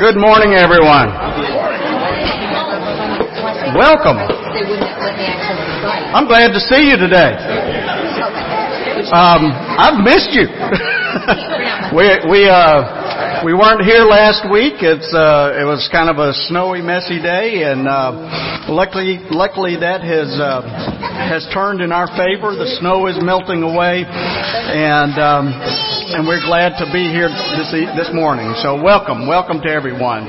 Good morning, everyone. Welcome. I'm glad to see you today. I've missed you. We weren't here last week. It was kind of a snowy, messy day, and luckily that has turned in our favor. The snow is melting away, and we're glad to be here this morning. So welcome to everyone.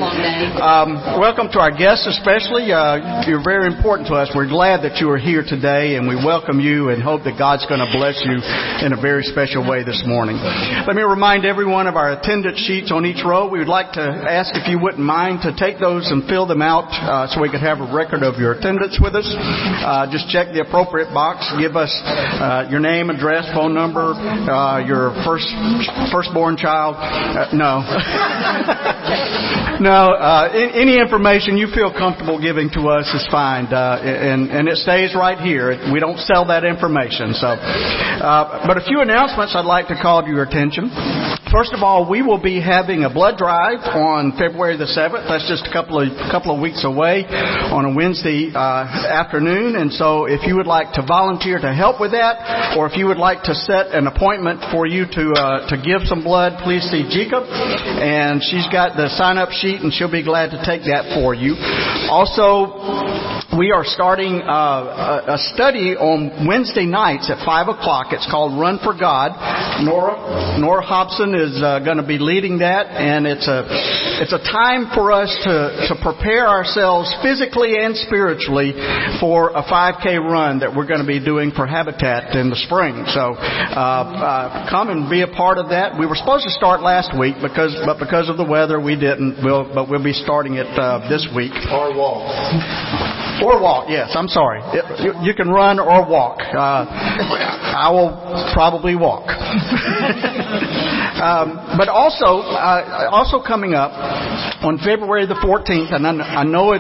Welcome to our guests, especially. You're very important to us. We're glad that you are here today, and we welcome you and hope that God's going to bless you in a very special way this morning. Let me remind everyone of our attendance sheets on each row. We would like to ask if you wouldn't mind to take those and fill them out so we could have a record of your attendance with us. Just check the appropriate box. Give us your name, address, phone number, your firstborn child. Any information you feel comfortable giving to us is fine, and it stays right here. We don't sell that information. So, but a few announcements I'd like to call to your attention. First of all, we will be having a blood drive on February the 7th. That's just a couple of weeks away on a Wednesday afternoon. And so if you would like to volunteer to help with that, or if you would like to set an appointment for you to give some blood, please see Jacob. And she's got the sign-up sheet, and she'll be glad to take that for you. Also, we are starting a study on Wednesday nights at 5 o'clock. It's called Run for God. Nora Hobson is going to be leading that, and it's a time for us to prepare ourselves physically and spiritually for a 5K run that we're going to be doing for Habitat in the spring. So come and be a part of that. We were supposed to start last week, because of the weather we didn't. We'll be starting it this week. Our walk. Or walk, yes, I'm sorry. You can run or walk. I will probably walk. But also coming up on February the 14th, and I know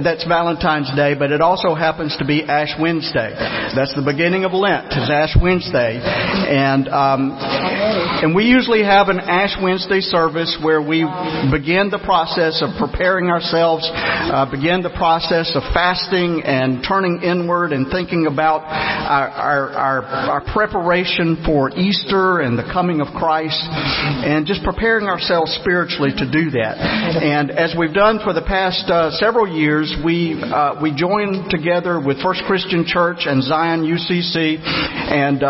that's Valentine's Day, but it also happens to be Ash Wednesday. That's the beginning of Lent. It's Ash Wednesday, and we usually have an Ash Wednesday service where we begin the process of preparing ourselves, begin the process of fasting and turning inward and thinking about our preparation for Easter and the coming of Christ, and just preparing ourselves spiritually to do that. And as we've done for the past several years, we join together with First Christian Church and Zion UCC and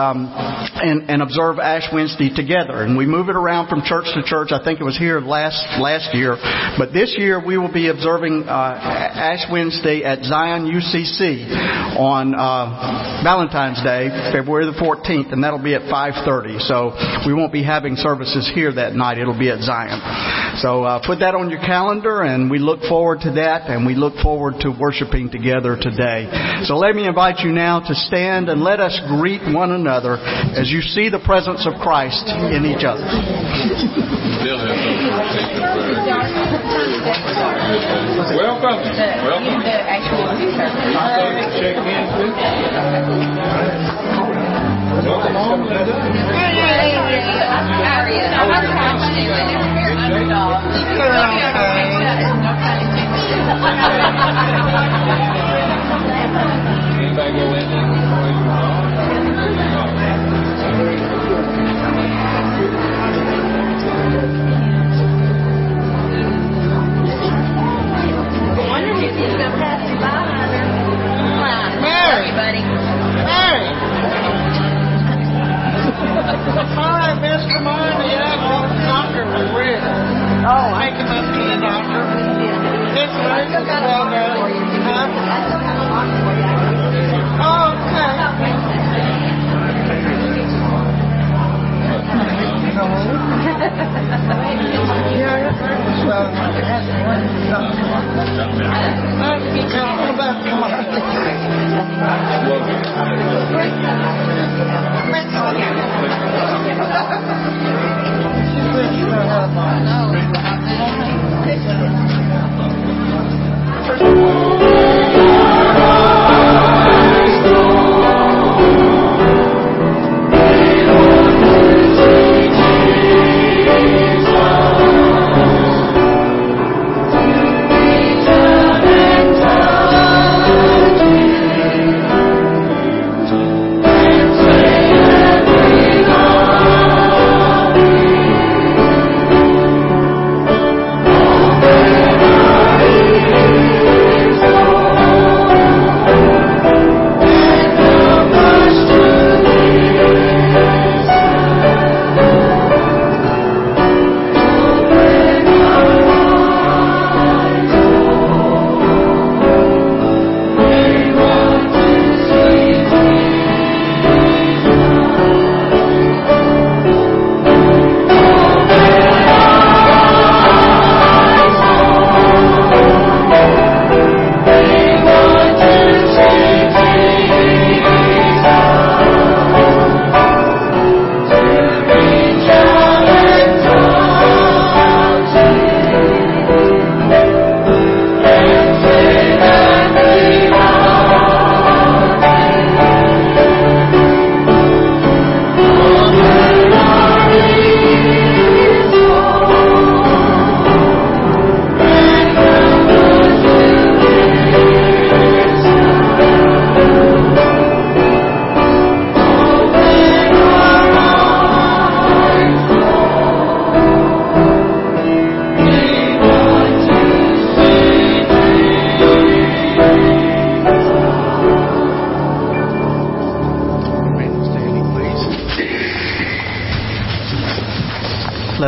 observe Ash Wednesday together. And we move it around from church to church. I think it was here last year, but this year we will be observing Ash Wednesday at Zion UCC on Valentine's Day, February the 14th, and that'll be at 5:30. So we won't be having services here that night. It'll be at Zion. So put that on your calendar, and we look forward to that, and we look forward to worshiping together today. So let me invite you now to stand and let us greet one another as you see the presence of Christ in each other. Welcome. Mary! Hi, Miss Hermione. Yeah, well, the doctor was real. Oh, taking us to the doctor. It's nice to go there.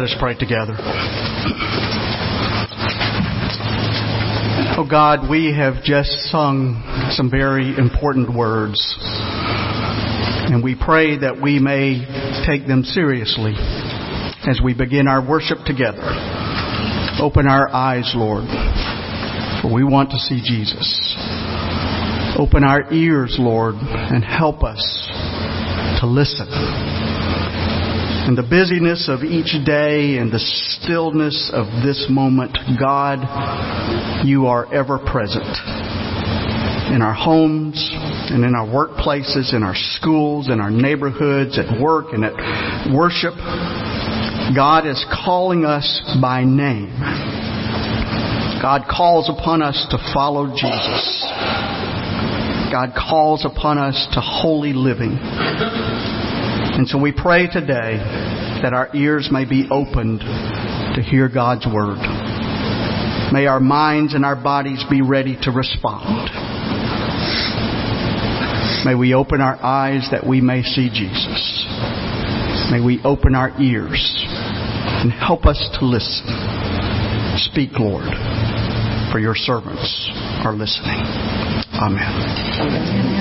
us pray together. Oh God, we have just sung some very important words, and we pray that we may take them seriously as we begin our worship together. Open our eyes, Lord, for we want to see Jesus. Open our ears, Lord, and help us to listen. In the busyness of each day and the stillness of this moment, God, you are ever present in our homes and in our workplaces, in our schools, in our neighborhoods, at work and at worship. God is calling us by name. God calls upon us to follow Jesus. God calls upon us to holy living. And so we pray today that our ears may be opened to hear God's word. May our minds and our bodies be ready to respond. May we open our eyes that we may see Jesus. May we open our ears and help us to listen. Speak, Lord, for your servants are listening. Amen.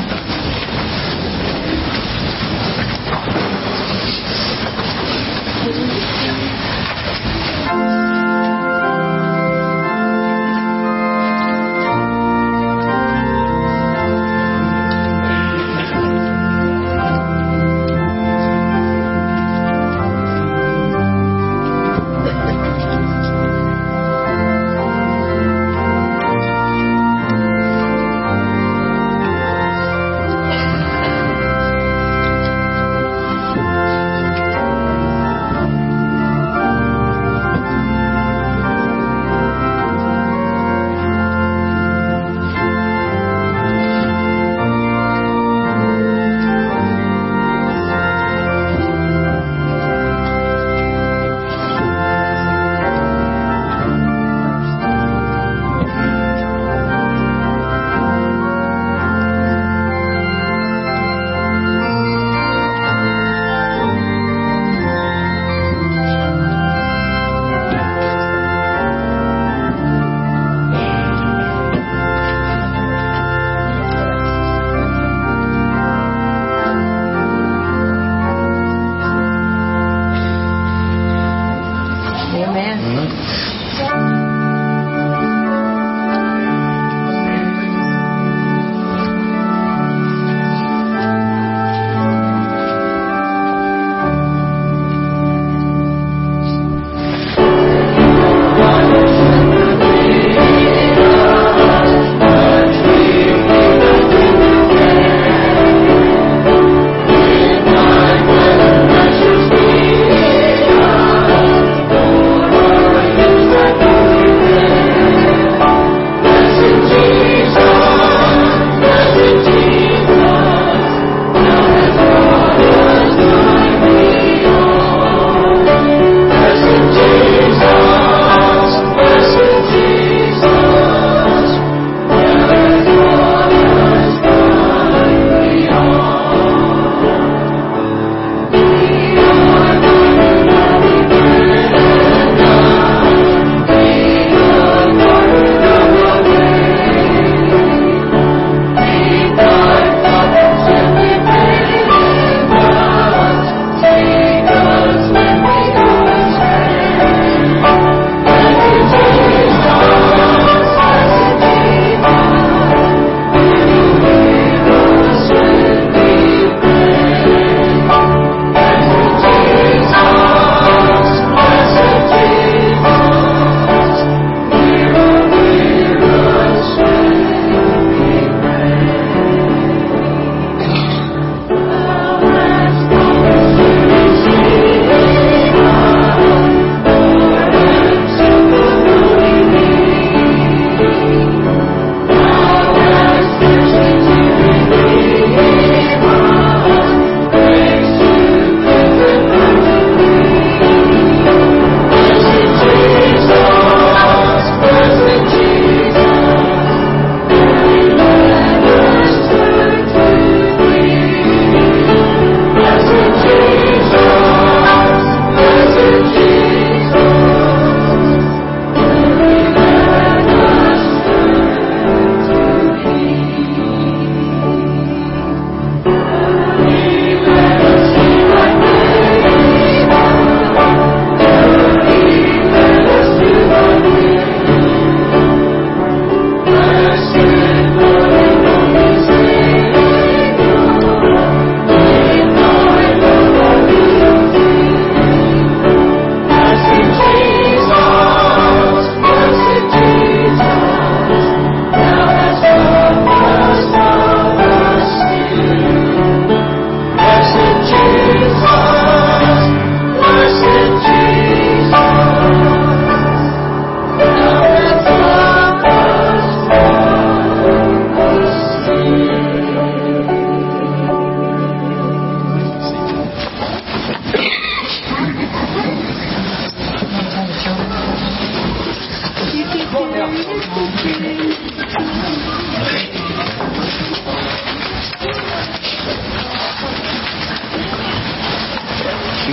Go now.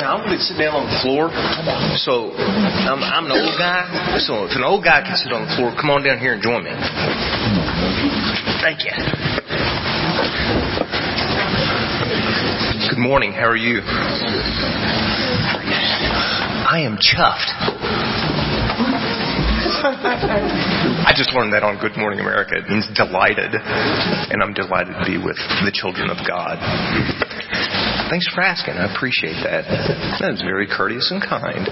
Now, I'm going to sit down on the floor. So, I'm an old guy. So, if an old guy can sit on the floor, come on down here and join me. Thank you. Good morning. How are you? I am chuffed. I just learned that on Good Morning America. It means delighted. And I'm delighted to be with the children of God. Thanks for asking. I appreciate that. That is very courteous and kind.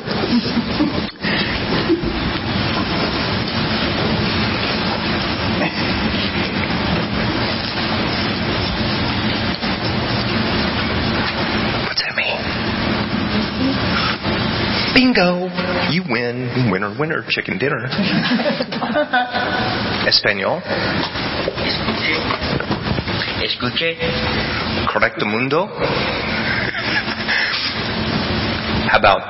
What's that mean? Bingo. You win, winner, winner, chicken dinner. Espanol. Escuche. Correcto mundo. How about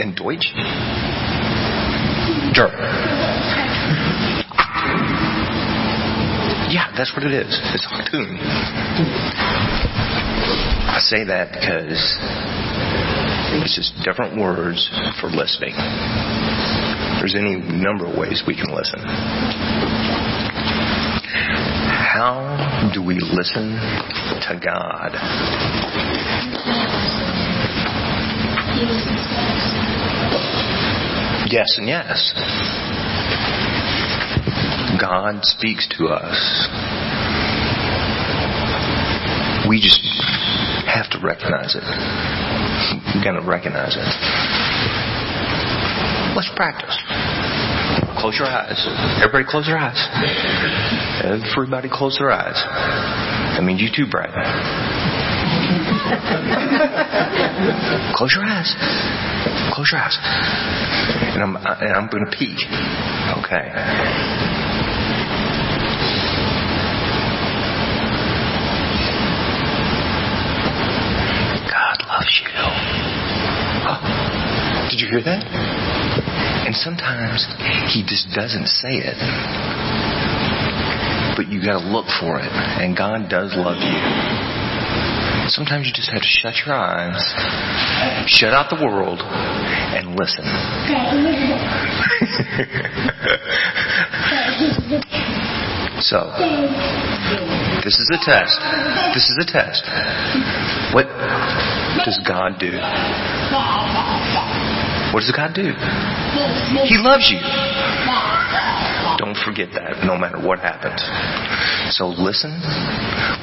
in Deutsch? German. Yeah, that's what it is. It's a tune. I say that because it's just different words for listening. There's any number of ways we can listen. How do we listen to God? Yes and yes. God speaks to us. We just have to recognize it. You're going to recognize it. Let's practice. Close your eyes. Everybody close their eyes. Everybody close their eyes. That means you too, Brad. Close your eyes. Close your eyes. And I'm going to peek. Okay. Oh, did you hear that? And sometimes he just doesn't say it, but you got to look for it. And God does love you. Sometimes you just have to shut your eyes, shut out the world, and listen. So, this is a test. This is a test. What does God do? What does God do? He loves you. Don't forget that, no matter what happens. So listen.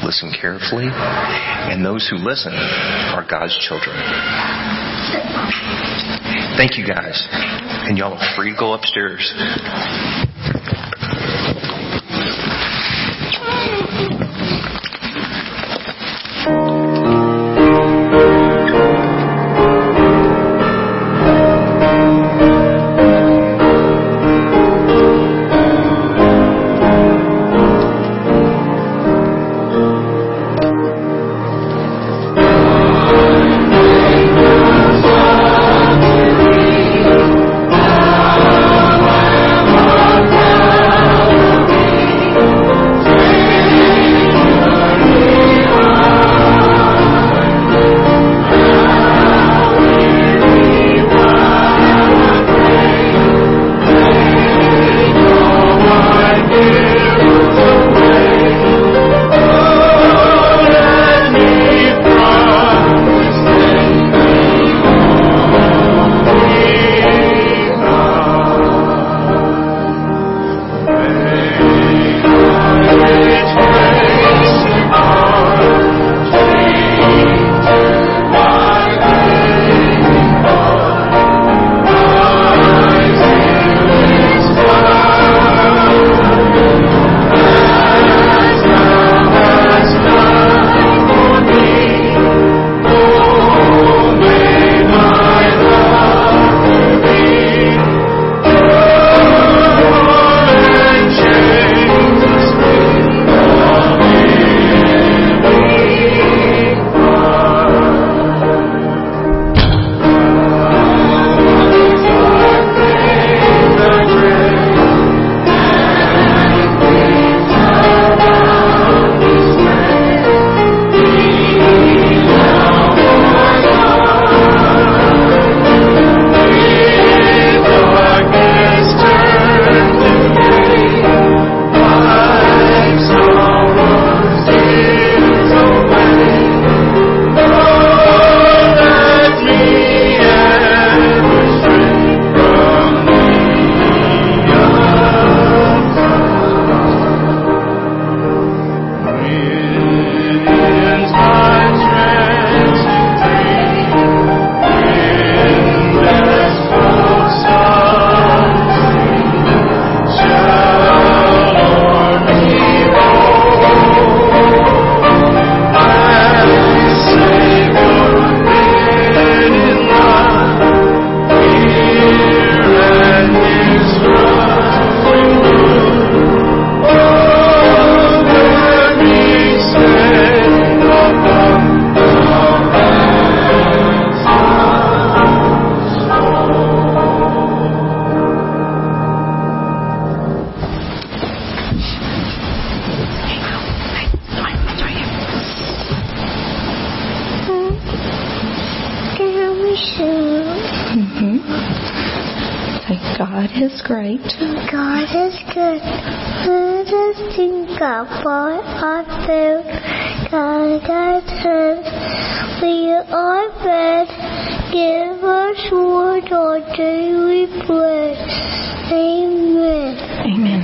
Listen carefully. And those who listen are God's children. Thank you, guys. And y'all are free to go upstairs. is great. God is good. Who does think of all our food? God our turn. We are bread. Give us wood our daily bread. Amen. Amen.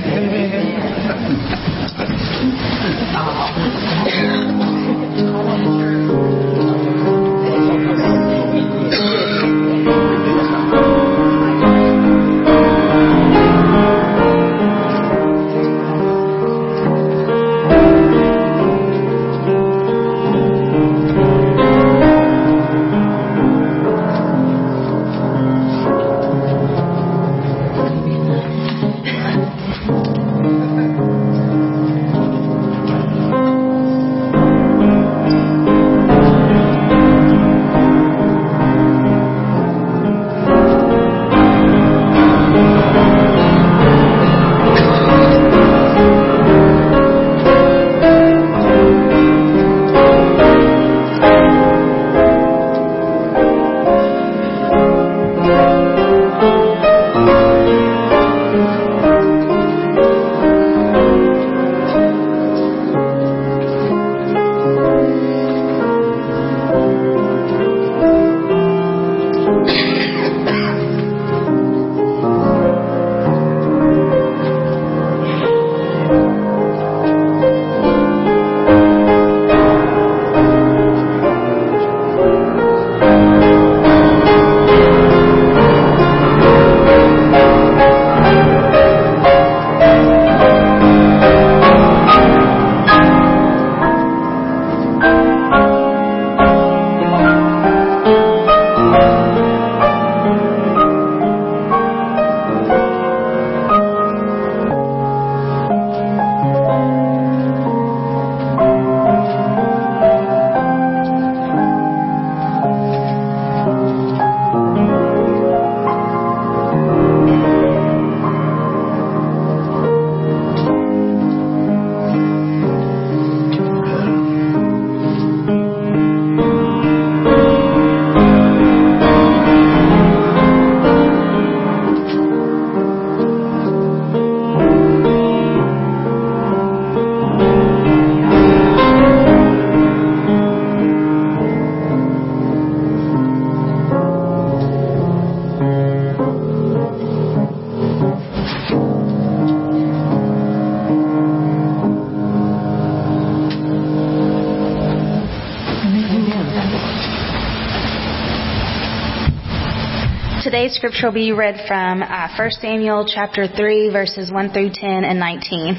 Today's scripture will be read from 1 Samuel chapter 3, verses 1 through 10 and 19.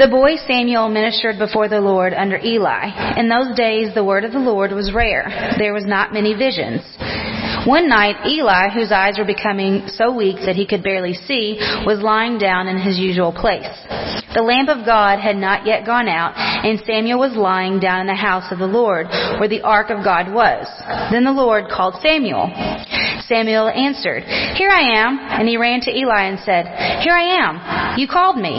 The boy Samuel ministered before the Lord under Eli. In those days, the word of the Lord was rare. There was not many visions. One night, Eli, whose eyes were becoming so weak that he could barely see, was lying down in his usual place. The lamp of God had not yet gone out, and Samuel was lying down in the house of the Lord, where the ark of God was. Then the Lord called Samuel. Samuel answered, "Here I am." And he ran to Eli and said, "Here I am. You called me."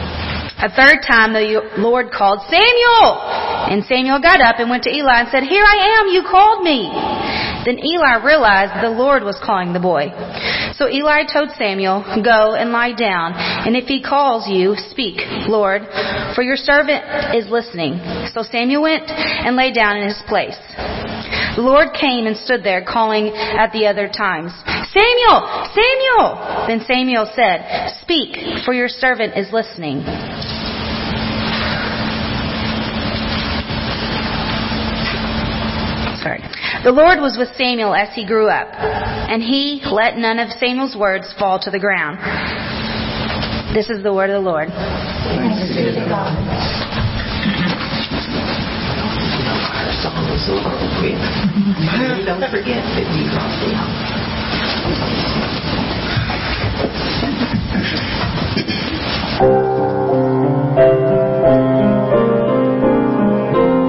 A third time the Lord called, "Samuel!" And Samuel got up and went to Eli and said, "Here I am, you called me." Then Eli realized the Lord was calling the boy. So Eli told Samuel, "Go and lie down, and if he calls you, speak, Lord, for your servant is listening." So Samuel went and lay down in his place. The Lord came and stood there, calling at the other times, "Samuel! Samuel!" Then Samuel said, "Speak, for your servant is listening." The Lord was with Samuel as he grew up, and he let none of Samuel's words fall to the ground. This is the word of the Lord. Thanks be to God. Don't forget that you cross the line.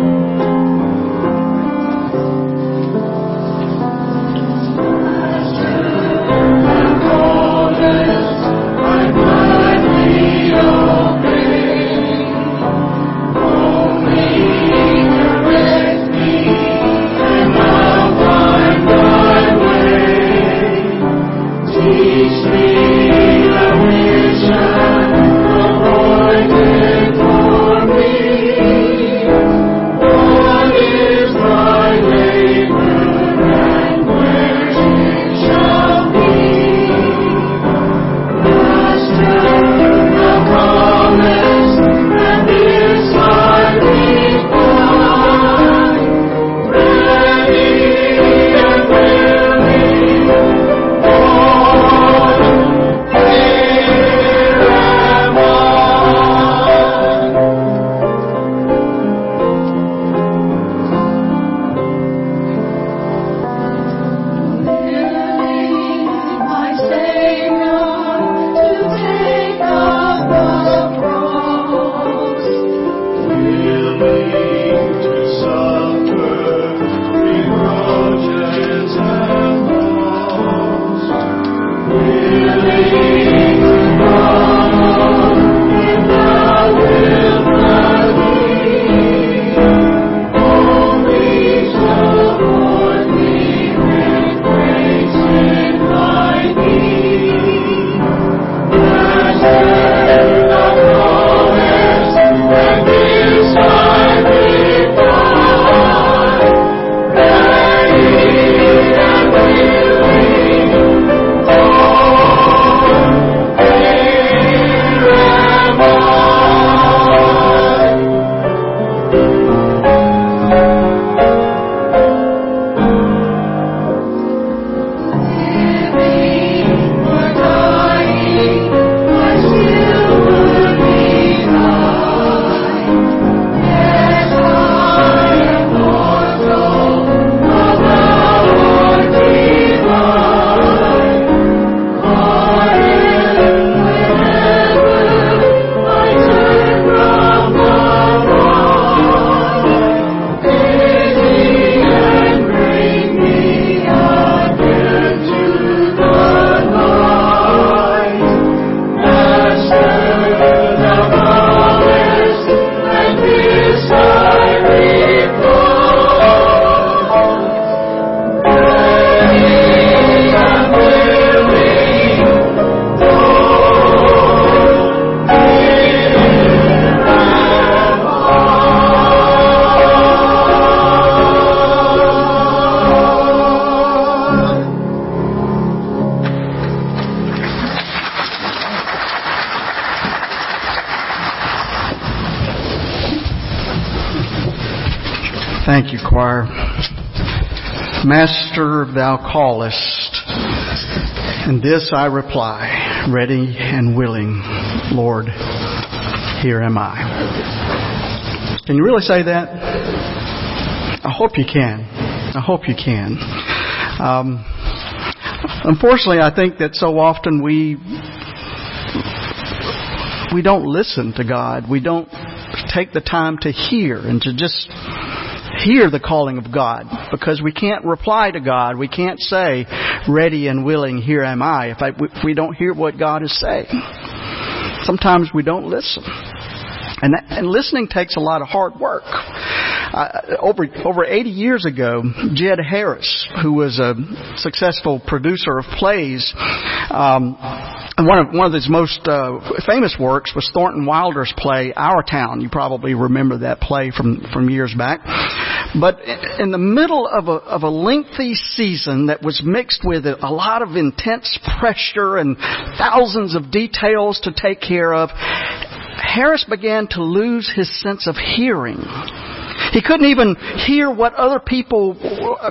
Thank you, choir. Master, thou callest, and this I reply, ready and willing, Lord, here am I. Can you really say that? I hope you can. I hope you can. Unfortunately, I think that so often we don't listen to God. We don't take the time to hear and to just hear the calling of God, because we can't reply to God. We can't say, ready and willing, here am I, if we don't hear what God is saying. Sometimes we don't listen. And listening takes a lot of hard work. Over 80 years ago, Jed Harris, who was a successful producer of plays, one of his most famous works was Thornton Wilder's play, Our Town. You probably remember that play from years back. But in the middle of a lengthy season that was mixed with a lot of intense pressure and thousands of details to take care of, Harris began to lose his sense of hearing. He couldn't even hear what other people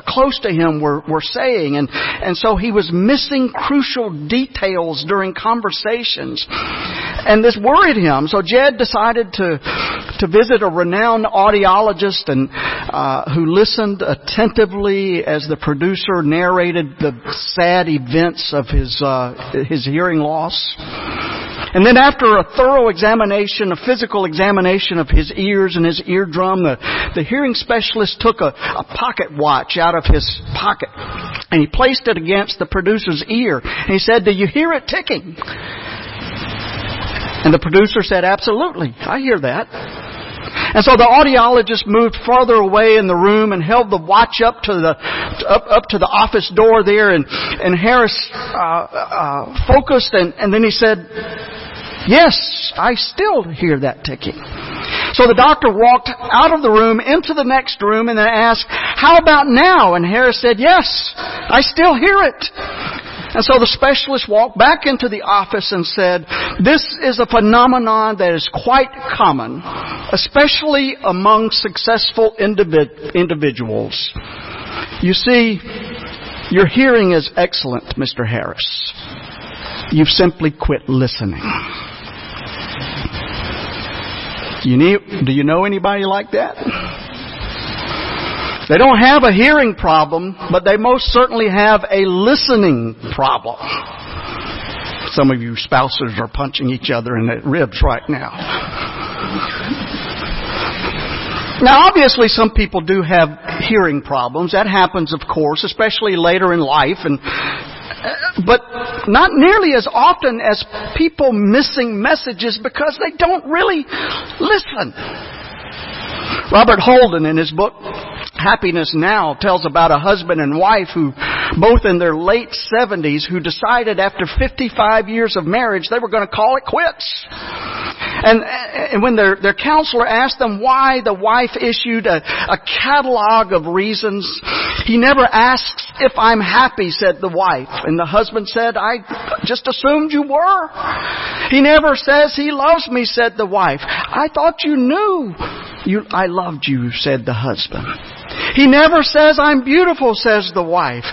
close to him were saying, and so he was missing crucial details during conversations. And this worried him, so Jed decided to visit a renowned audiologist and who listened attentively as the producer narrated the sad events of his hearing loss. And then after a thorough examination, a physical examination of his ears and his eardrum, the hearing specialist took a pocket watch out of his pocket and he placed it against the producer's ear. And he said, "Do you hear it ticking?" And the producer said, "Absolutely, I hear that." And so the audiologist moved farther away in the room and held the watch up to the office door there, and Harris focused, and then he said, "Yes, I still hear that ticking." So the doctor walked out of the room into the next room and then asked, "How about now?" And Harris said, "Yes, I still hear it." And so the specialist walked back into the office and said, "This is a phenomenon that is quite common, especially among successful individuals. You see, your hearing is excellent, Mr. Harris. You've simply quit listening." Do you know anybody like that? They don't have a hearing problem, but they most certainly have a listening problem. Some of you spouses are punching each other in the ribs right now. Now, obviously, some people do have hearing problems. That happens, of course, especially later in life, but not nearly as often as people missing messages because they don't really listen. Robert Holden, in his book Happiness Now, tells about a husband and wife who, both in their late 70s, who decided after 55 years of marriage they were going to call it quits. And when their counselor asked them why, the wife issued a catalog of reasons. "He never asks if I'm happy," said the wife. And the husband said, "I just assumed you were." "He never says he loves me," said the wife. "I thought you knew I loved you," said the husband. "He never says I'm beautiful," says the wife.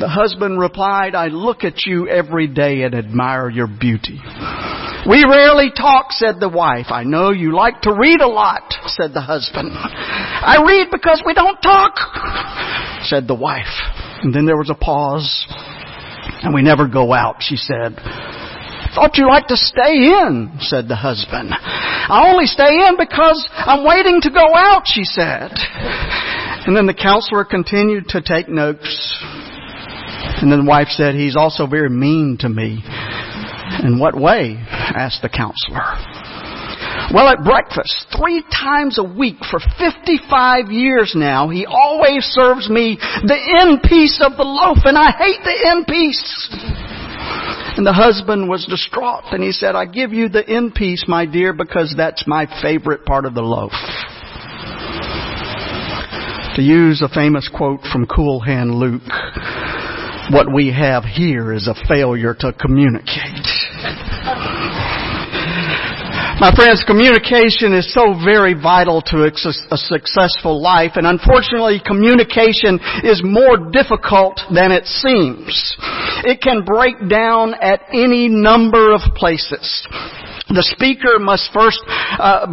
The husband replied, "I look at you every day and admire your beauty." "We rarely talk," said the wife. "I know you like to read a lot," said the husband. "I read because we don't talk," said the wife. And then there was a pause. "And we never go out," she said. "Thought you liked to stay in," said the husband. "I only stay in because I'm waiting to go out," she said. And then the counselor continued to take notes. And then the wife said, "He's also very mean to me." "In what way?" asked the counselor. "Well, at breakfast, 3 times a week for 55 years now, he always serves me the end piece of the loaf, and I hate the end piece." And the husband was distraught, and he said, "I give you the end piece, my dear, because that's my favorite part of the loaf." To use a famous quote from Cool Hand Luke, what we have here is a failure to communicate. My friends, communication is so very vital to a successful life, and unfortunately, communication is more difficult than it seems. It can break down at any number of places. The speaker must first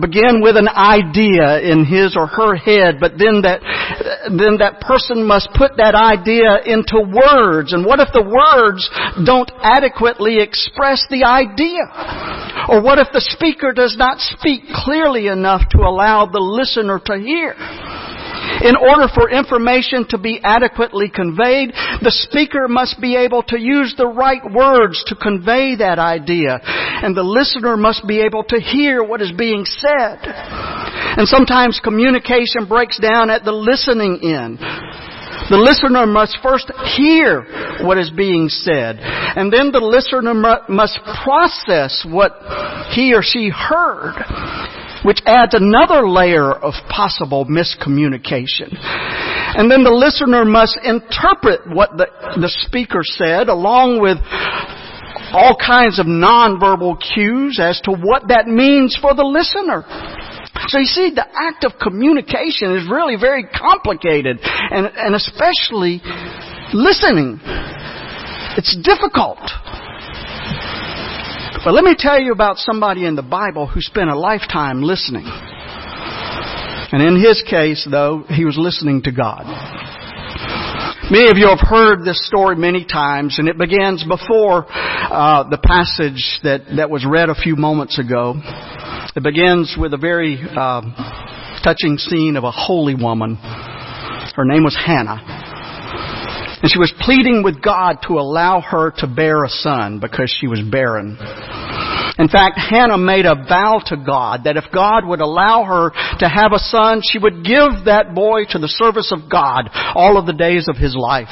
begin with an idea in his or her head, but then that person must put that idea into words. And what if the words don't adequately express the idea? Or what if the speaker does not speak clearly enough to allow the listener to hear? In order for information to be adequately conveyed, the speaker must be able to use the right words to convey that idea, and the listener must be able to hear what is being said. And sometimes communication breaks down at the listening end. The listener must first hear what is being said, and then the listener must process what he or she heard, which adds another layer of possible miscommunication. And then the listener must interpret what the speaker said, along with all kinds of nonverbal cues as to what that means for the listener. So you see, the act of communication is really very complicated, and especially listening. It's difficult. But let me tell you about somebody in the Bible who spent a lifetime listening. And in his case, though, he was listening to God. Many of you have heard this story many times, and it begins before the passage that was read a few moments ago. It begins with a very touching scene of a holy woman. Her name was Hannah. And she was pleading with God to allow her to bear a son because she was barren. In fact, Hannah made a vow to God that if God would allow her to have a son, she would give that boy to the service of God all of the days of his life.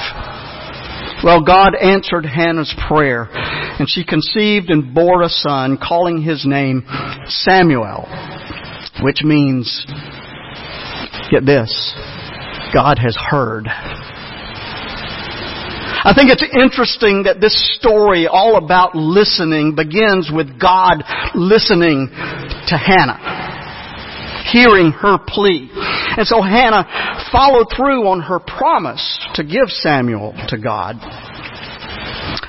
Well, God answered Hannah's prayer, and she conceived and bore a son, calling his name Samuel, which means, get this, God has heard. I think it's interesting that this story all about listening begins with God listening to Hannah, hearing her plea. And so Hannah followed through on her promise to give Samuel to God.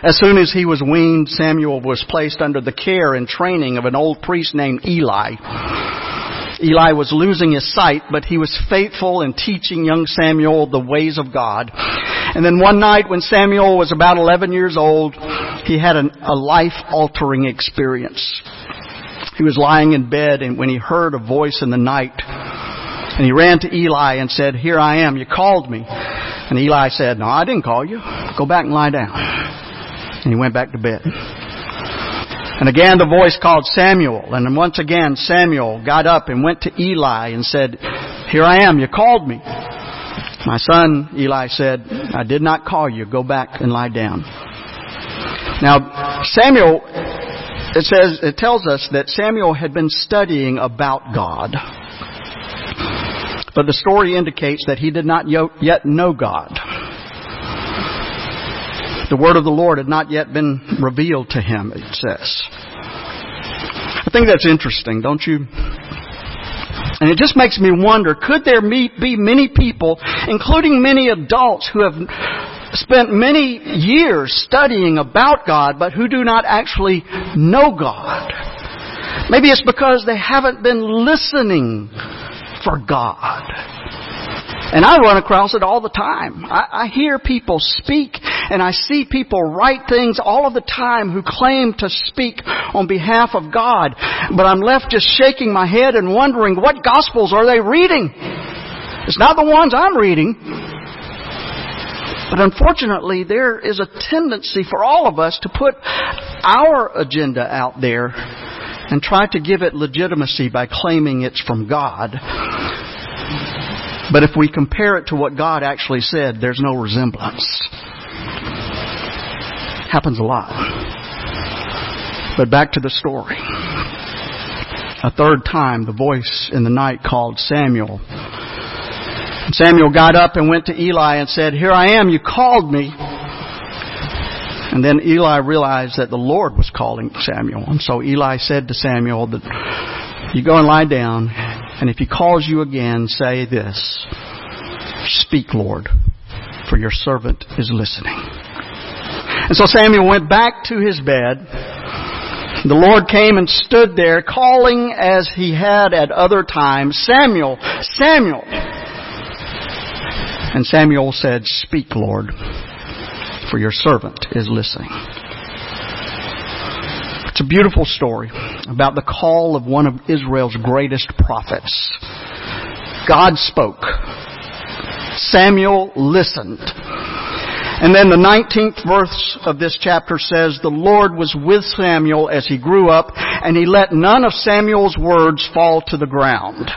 As soon as he was weaned, Samuel was placed under the care and training of an old priest named Eli. Eli was losing his sight, but he was faithful in teaching young Samuel the ways of God. And then one night when Samuel was about 11 years old, he had a life-altering experience. He was lying in bed and when he heard a voice in the night, and he ran to Eli and said, "Here I am, you called me." And Eli said, "No, I didn't call you. Go back and lie down." And he went back to bed. And again the voice called Samuel, and once again Samuel got up and went to Eli and said, "Here I am, you called me." "My son," Eli said, "I did not call you. Go back and lie down." Now Samuel, it tells us that Samuel had been studying about God. But the story indicates that he did not yet know God. The word of the Lord had not yet been revealed to him, it says. I think that's interesting, don't you? And it just makes me wonder, could there be many people, including many adults, who have spent many years studying about God, but who do not actually know God? Maybe it's because they haven't been listening for God. And I run across it all the time. I hear people speak, and I see people write things all of the time who claim to speak on behalf of God. But I'm left just shaking my head and wondering, what gospels are they reading? It's not the ones I'm reading. But unfortunately, there is a tendency for all of us to put our agenda out there and try to give it legitimacy by claiming it's from God. But if we compare it to what God actually said, there's no resemblance. Happens a lot. But back to the story. A third time, the voice in the night called Samuel. And Samuel got up and went to Eli and said, "Here I am, you called me." And then Eli realized that the Lord was calling Samuel. And so Eli said to Samuel, that you go and lie down, and if he calls you again, say this, "Speak, Lord, for your servant is listening." And so Samuel went back to his bed. The Lord came and stood there, calling as he had at other times, "Samuel, Samuel." And Samuel said, "Speak, Lord, for your servant is listening." It's a beautiful story about the call of one of Israel's greatest prophets. God spoke. Samuel listened. And then the 19th verse of this chapter says, "The Lord was with Samuel as he grew up, and he let none of Samuel's words fall to the ground."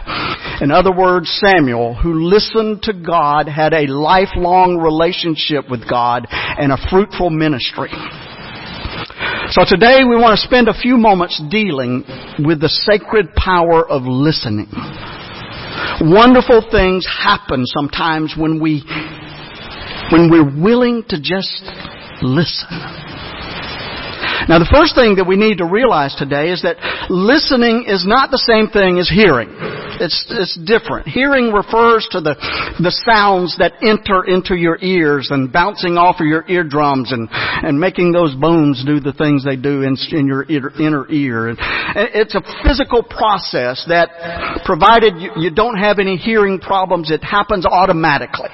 In other words, Samuel, who listened to God, had a lifelong relationship with God and a fruitful ministry. So today we want to spend a few moments dealing with the sacred power of listening. Wonderful things happen sometimes when we're willing to just listen. Now, the first thing that we need to realize today is that listening is not the same thing as hearing. It's different. Hearing refers to the sounds that enter into your ears and bouncing off of your eardrums and making those bones do the things they do in your inner ear. And it's a physical process that, provided you don't have any hearing problems, it happens automatically.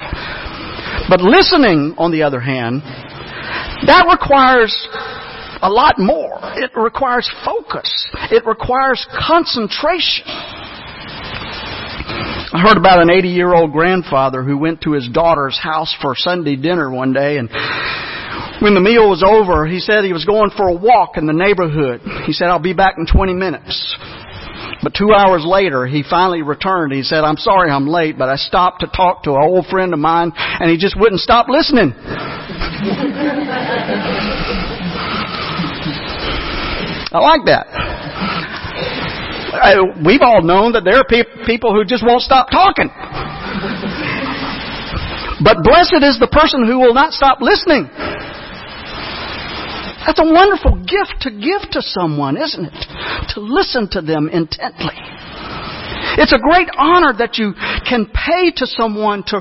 But listening, on the other hand, that requires a lot more. It requires focus. It requires concentration. I heard about an 80-year-old grandfather who went to his daughter's house for Sunday dinner one day, and when the meal was over, he said he was going for a walk in the neighborhood. He said, "I'll be back in 20 minutes. But 2 hours later, he finally returned. He said, "I'm sorry I'm late, but I stopped to talk to an old friend of mine," and he just wouldn't stop listening. I like that. We've all known that there are people who just won't stop talking. But blessed is the person who will not stop listening. That's a wonderful gift to give to someone, isn't it? To listen to them intently. It's a great honor that you can pay to someone to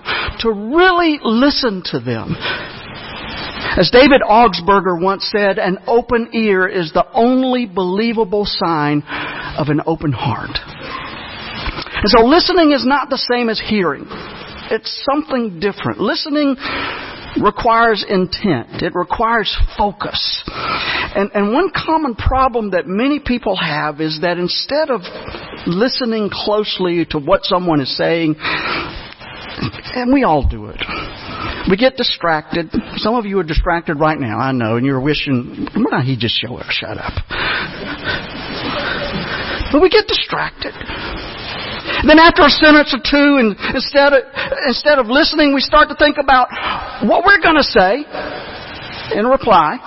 really listen to them. As David Augsburger once said, "An open ear is the only believable sign of an open heart." And so listening is not the same as hearing. It's something different. Listening requires intent. It requires focus. And one common problem that many people have is that instead of listening closely to what someone is saying, and we all do it, we get distracted. Some of you are distracted right now, I know, and you're wishing, "Why don't he just shut up?" But we get distracted. Then after a sentence or two, and instead of listening, we start to think about what we're going to say in reply.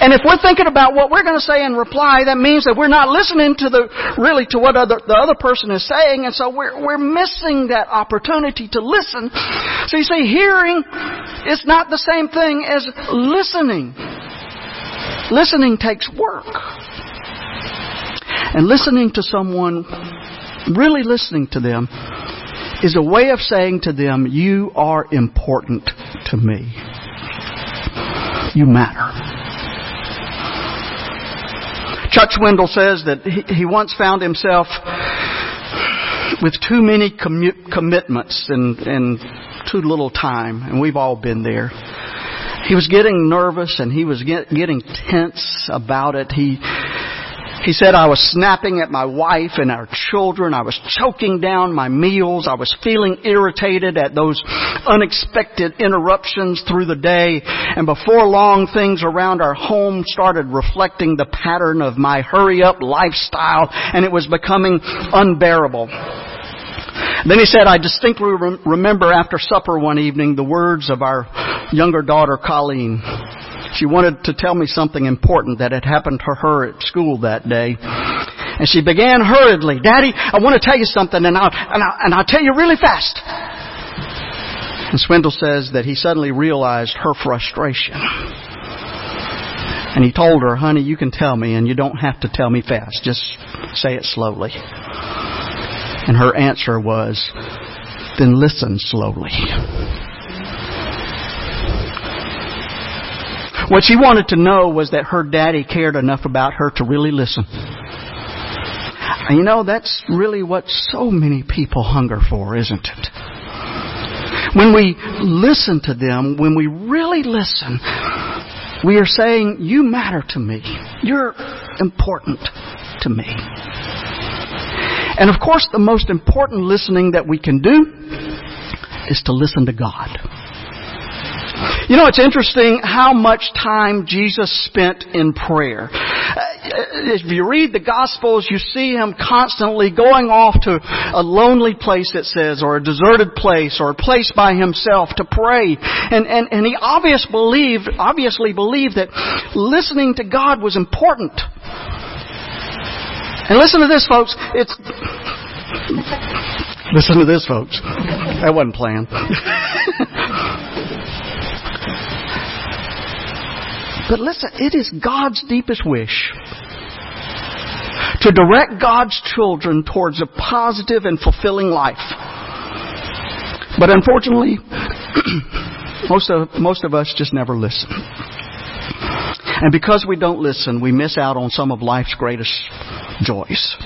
And if we're thinking about what we're going to say in reply, that means that we're not listening to what the other person is saying, and so we're missing that opportunity to listen. So you see, hearing is not the same thing as listening. Listening takes work. And listening to someone, really listening to them, is a way of saying to them, "You are important to me. You matter." Chuck Swindoll says that he once found himself with too many commitments and too little time, and we've all been there. He was getting nervous and he was getting tense about it. He said, "I was snapping at my wife and our children. I was choking down my meals. I was feeling irritated at those unexpected interruptions through the day. And before long, things around our home started reflecting the pattern of my hurry-up lifestyle, and it was becoming unbearable." Then he said, "I distinctly remember after supper one evening the words of our younger daughter, Colleen. She wanted to tell me something important that had happened to her at school that day. And she began hurriedly, 'Daddy, I want to tell you something, and I'll tell you really fast.'" And Swindoll says that he suddenly realized her frustration. And he told her, honey, you can tell me, and you don't have to tell me fast. Just say it slowly. And her answer was, then listen slowly. What she wanted to know was that her daddy cared enough about her to really listen. And you know, that's really what so many people hunger for, isn't it? When we listen to them, when we really listen, we are saying, you matter to me. You're important to me. And of course, the most important listening that we can do is to listen to God. You know, it's interesting how much time Jesus spent in prayer. If you read the Gospels, you see him constantly going off to a lonely place, it says, or a deserted place, or a place by himself to pray. And he obviously believed that listening to God was important. And listen to this, folks. Listen to this, folks. That wasn't planned. But listen, it is God's deepest wish to direct God's children towards a positive and fulfilling life. But unfortunately, most of us just never listen. And because we don't listen, we miss out on some of life's greatest joys.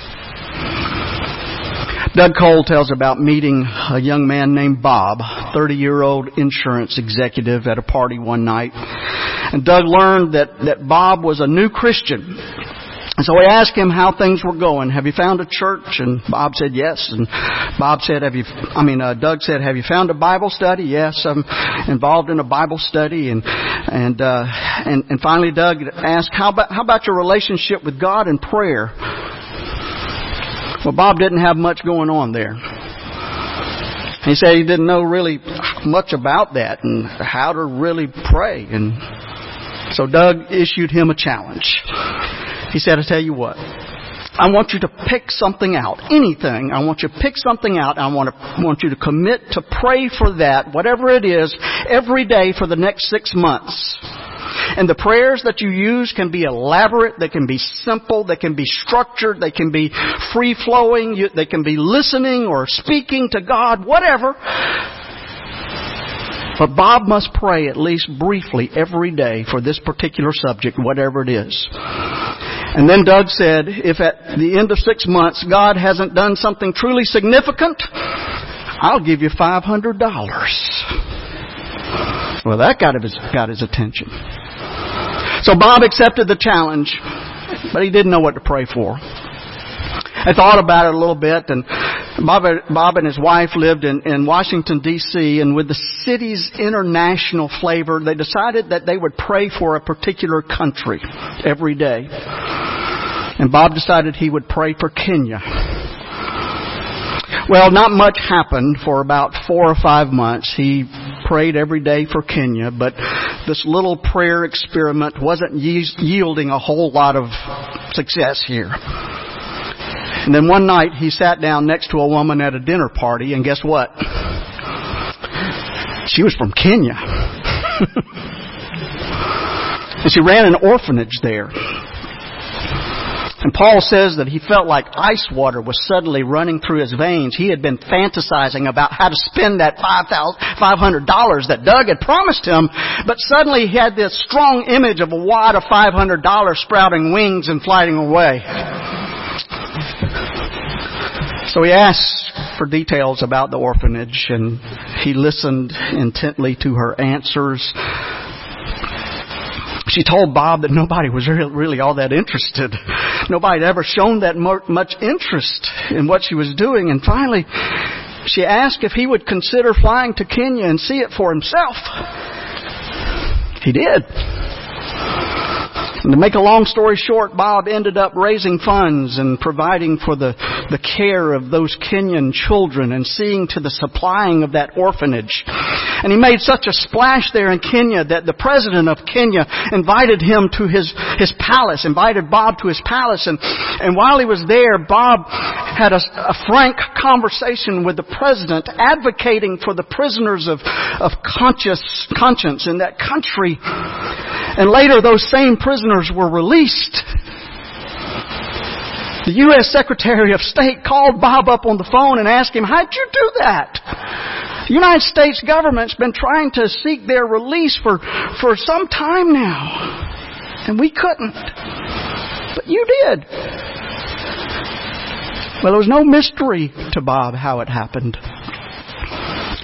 Doug Cole tells about meeting a young man named Bob, 30-year-old insurance executive, at a party one night. And Doug learned that Bob was a new Christian. And so he asked him how things were going. Have you found a church? And Bob said yes. And Doug said, have you found a Bible study? Yes, I'm involved in a Bible study. And finally Doug asked, how about your relationship with God and prayer? Well, Bob didn't have much going on there. He said he didn't know really much about that and how to really pray. And so Doug issued him a challenge. He said, I tell you what, I want you to pick something out, anything. I want you to pick something out. I want you to commit to pray for that, whatever it is, every day for the next 6 months. And the prayers that you use can be elaborate, they can be simple, they can be structured, they can be free-flowing, they can be listening or speaking to God, whatever. But Bob must pray at least briefly every day for this particular subject, whatever it is. And then Doug said, if at the end of 6 months God hasn't done something truly significant, I'll give you $500. Well, that got his attention. So Bob accepted the challenge, but he didn't know what to pray for. I thought about it a little bit, and Bob and his wife lived in Washington, D.C., and with the city's international flavor, they decided that they would pray for a particular country every day. And Bob decided he would pray for Kenya. Well, not much happened for about 4 or 5 months. He prayed every day for Kenya, but this little prayer experiment wasn't yielding a whole lot of success here. And then one night he sat down next to a woman at a dinner party, and guess what? She was from Kenya. And she ran an orphanage there. And Paul says that he felt like ice water was suddenly running through his veins. He had been fantasizing about how to spend that $500 that Doug had promised him, but suddenly he had this strong image of a wad of $500 sprouting wings and flying away. So he asked for details about the orphanage, and he listened intently to her answers. She told Bob that nobody was really all that interested. Nobody had ever shown that much interest in what she was doing. And finally, she asked if he would consider flying to Kenya and see it for himself. He did. And to make a long story short, Bob ended up raising funds and providing for the care of those Kenyan children and seeing to the supplying of that orphanage. And he made such a splash there in Kenya that the president of Kenya invited him to his palace, invited Bob to his palace. And while he was there, Bob had a frank conversation with the president advocating for the prisoners of conscience in that country. And later those same prisoners were released. The U.S. Secretary of State called Bob up on the phone and asked him, "How'd you do that?" The United States government's been trying to seek their release for some time now. And we couldn't. But you did. Well, there was no mystery to Bob how it happened.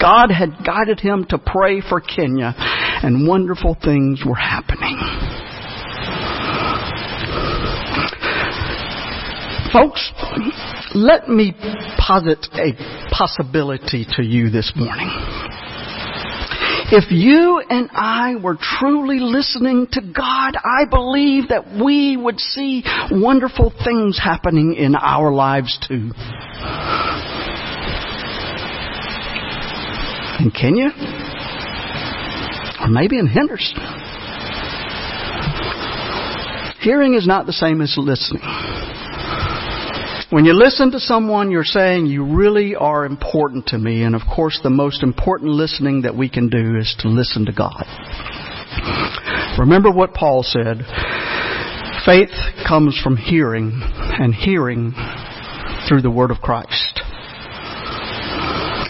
God had guided him to pray for Kenya, and wonderful things were happening. Folks, let me posit a possibility to you this morning. If you and I were truly listening to God, I believe that we would see wonderful things happening in our lives too. In Kenya, or maybe in Henderson. Hearing is not the same as listening. When you listen to someone, you're saying, "You really are important to me." And of course, the most important listening that we can do is to listen to God. Remember what Paul said. Faith comes from hearing, and hearing through the word of Christ.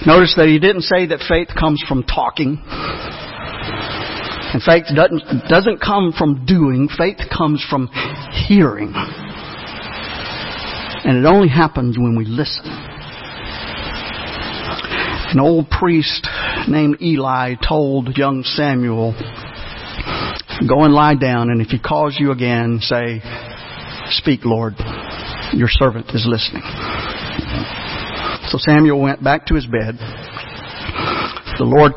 Notice that he didn't say that faith comes from talking. And faith doesn't come from doing. Faith comes from hearing. And it only happens when we listen. An old priest named Eli told young Samuel, "Go and lie down, and if he calls you again, say, 'Speak, Lord, your servant is listening.'" So Samuel went back to his bed. The Lord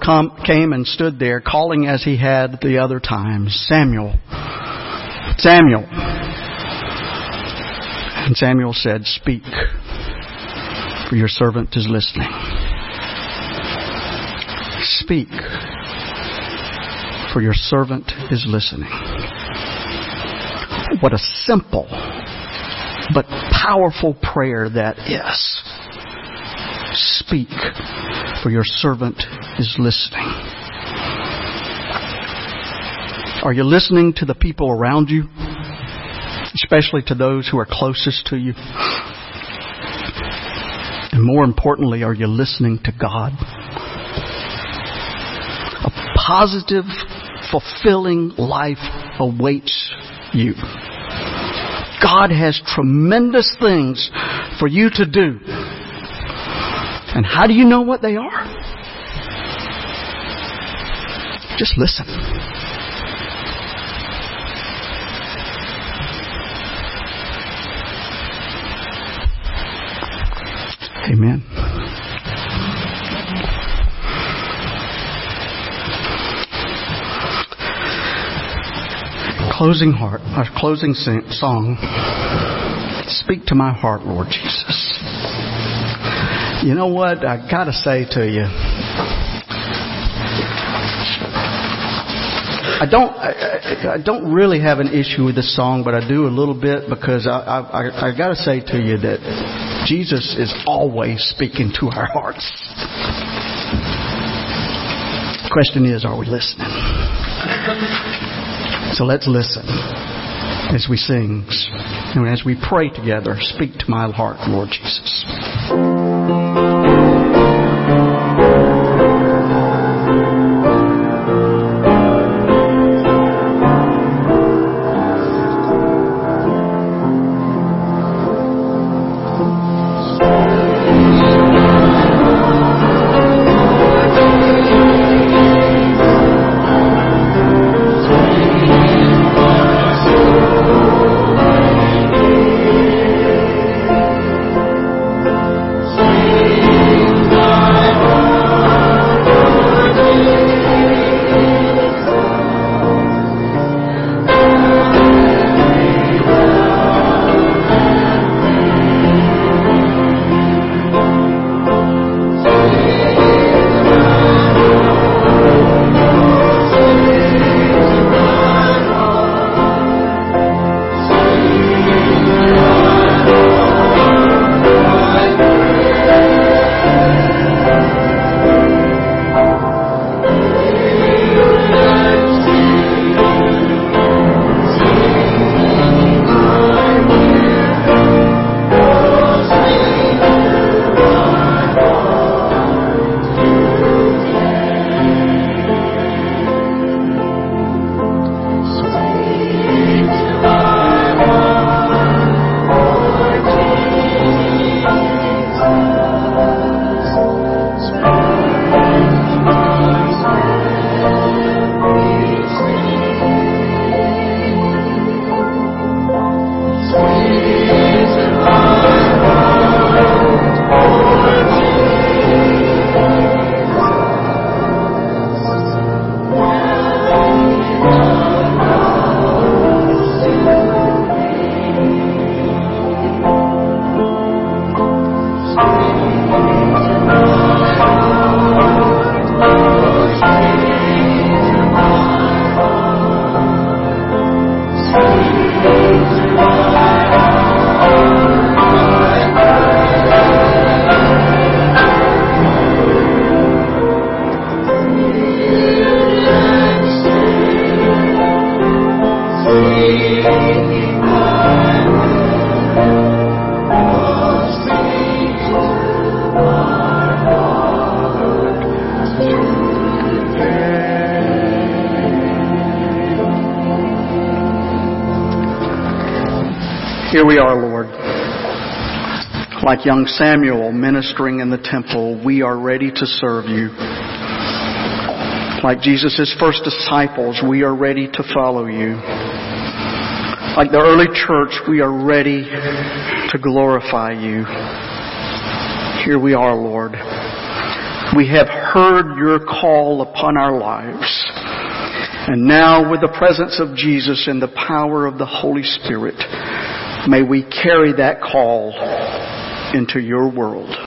came and stood there, calling as he had the other times, "Samuel, Samuel." And Samuel said, "Speak, for your servant is listening. Speak, for your servant is listening." What a simple but powerful prayer that is. Speak, for your servant is listening. Are you listening to the people around you? Especially to those who are closest to you? And more importantly, are you listening to God? A positive, fulfilling life awaits you. God has tremendous things for you to do. And how do you know what they are? Just listen. Amen. Our closing song. "Speak to my heart, Lord Jesus." You know what? I gotta say to you, I don't really have an issue with this song, but I do a little bit because I gotta say to you that Jesus is always speaking to our hearts. The question is, are we listening? So let's listen as we sing and as we pray together. "Speak to my heart, Lord Jesus." Here we are, Lord. Like young Samuel ministering in the temple, we are ready to serve you. Like Jesus' first disciples, we are ready to follow you. Like the early church, we are ready to glorify you. Here we are, Lord. We have heard your call upon our lives. And now, with the presence of Jesus and the power of the Holy Spirit, may we carry that call into your world.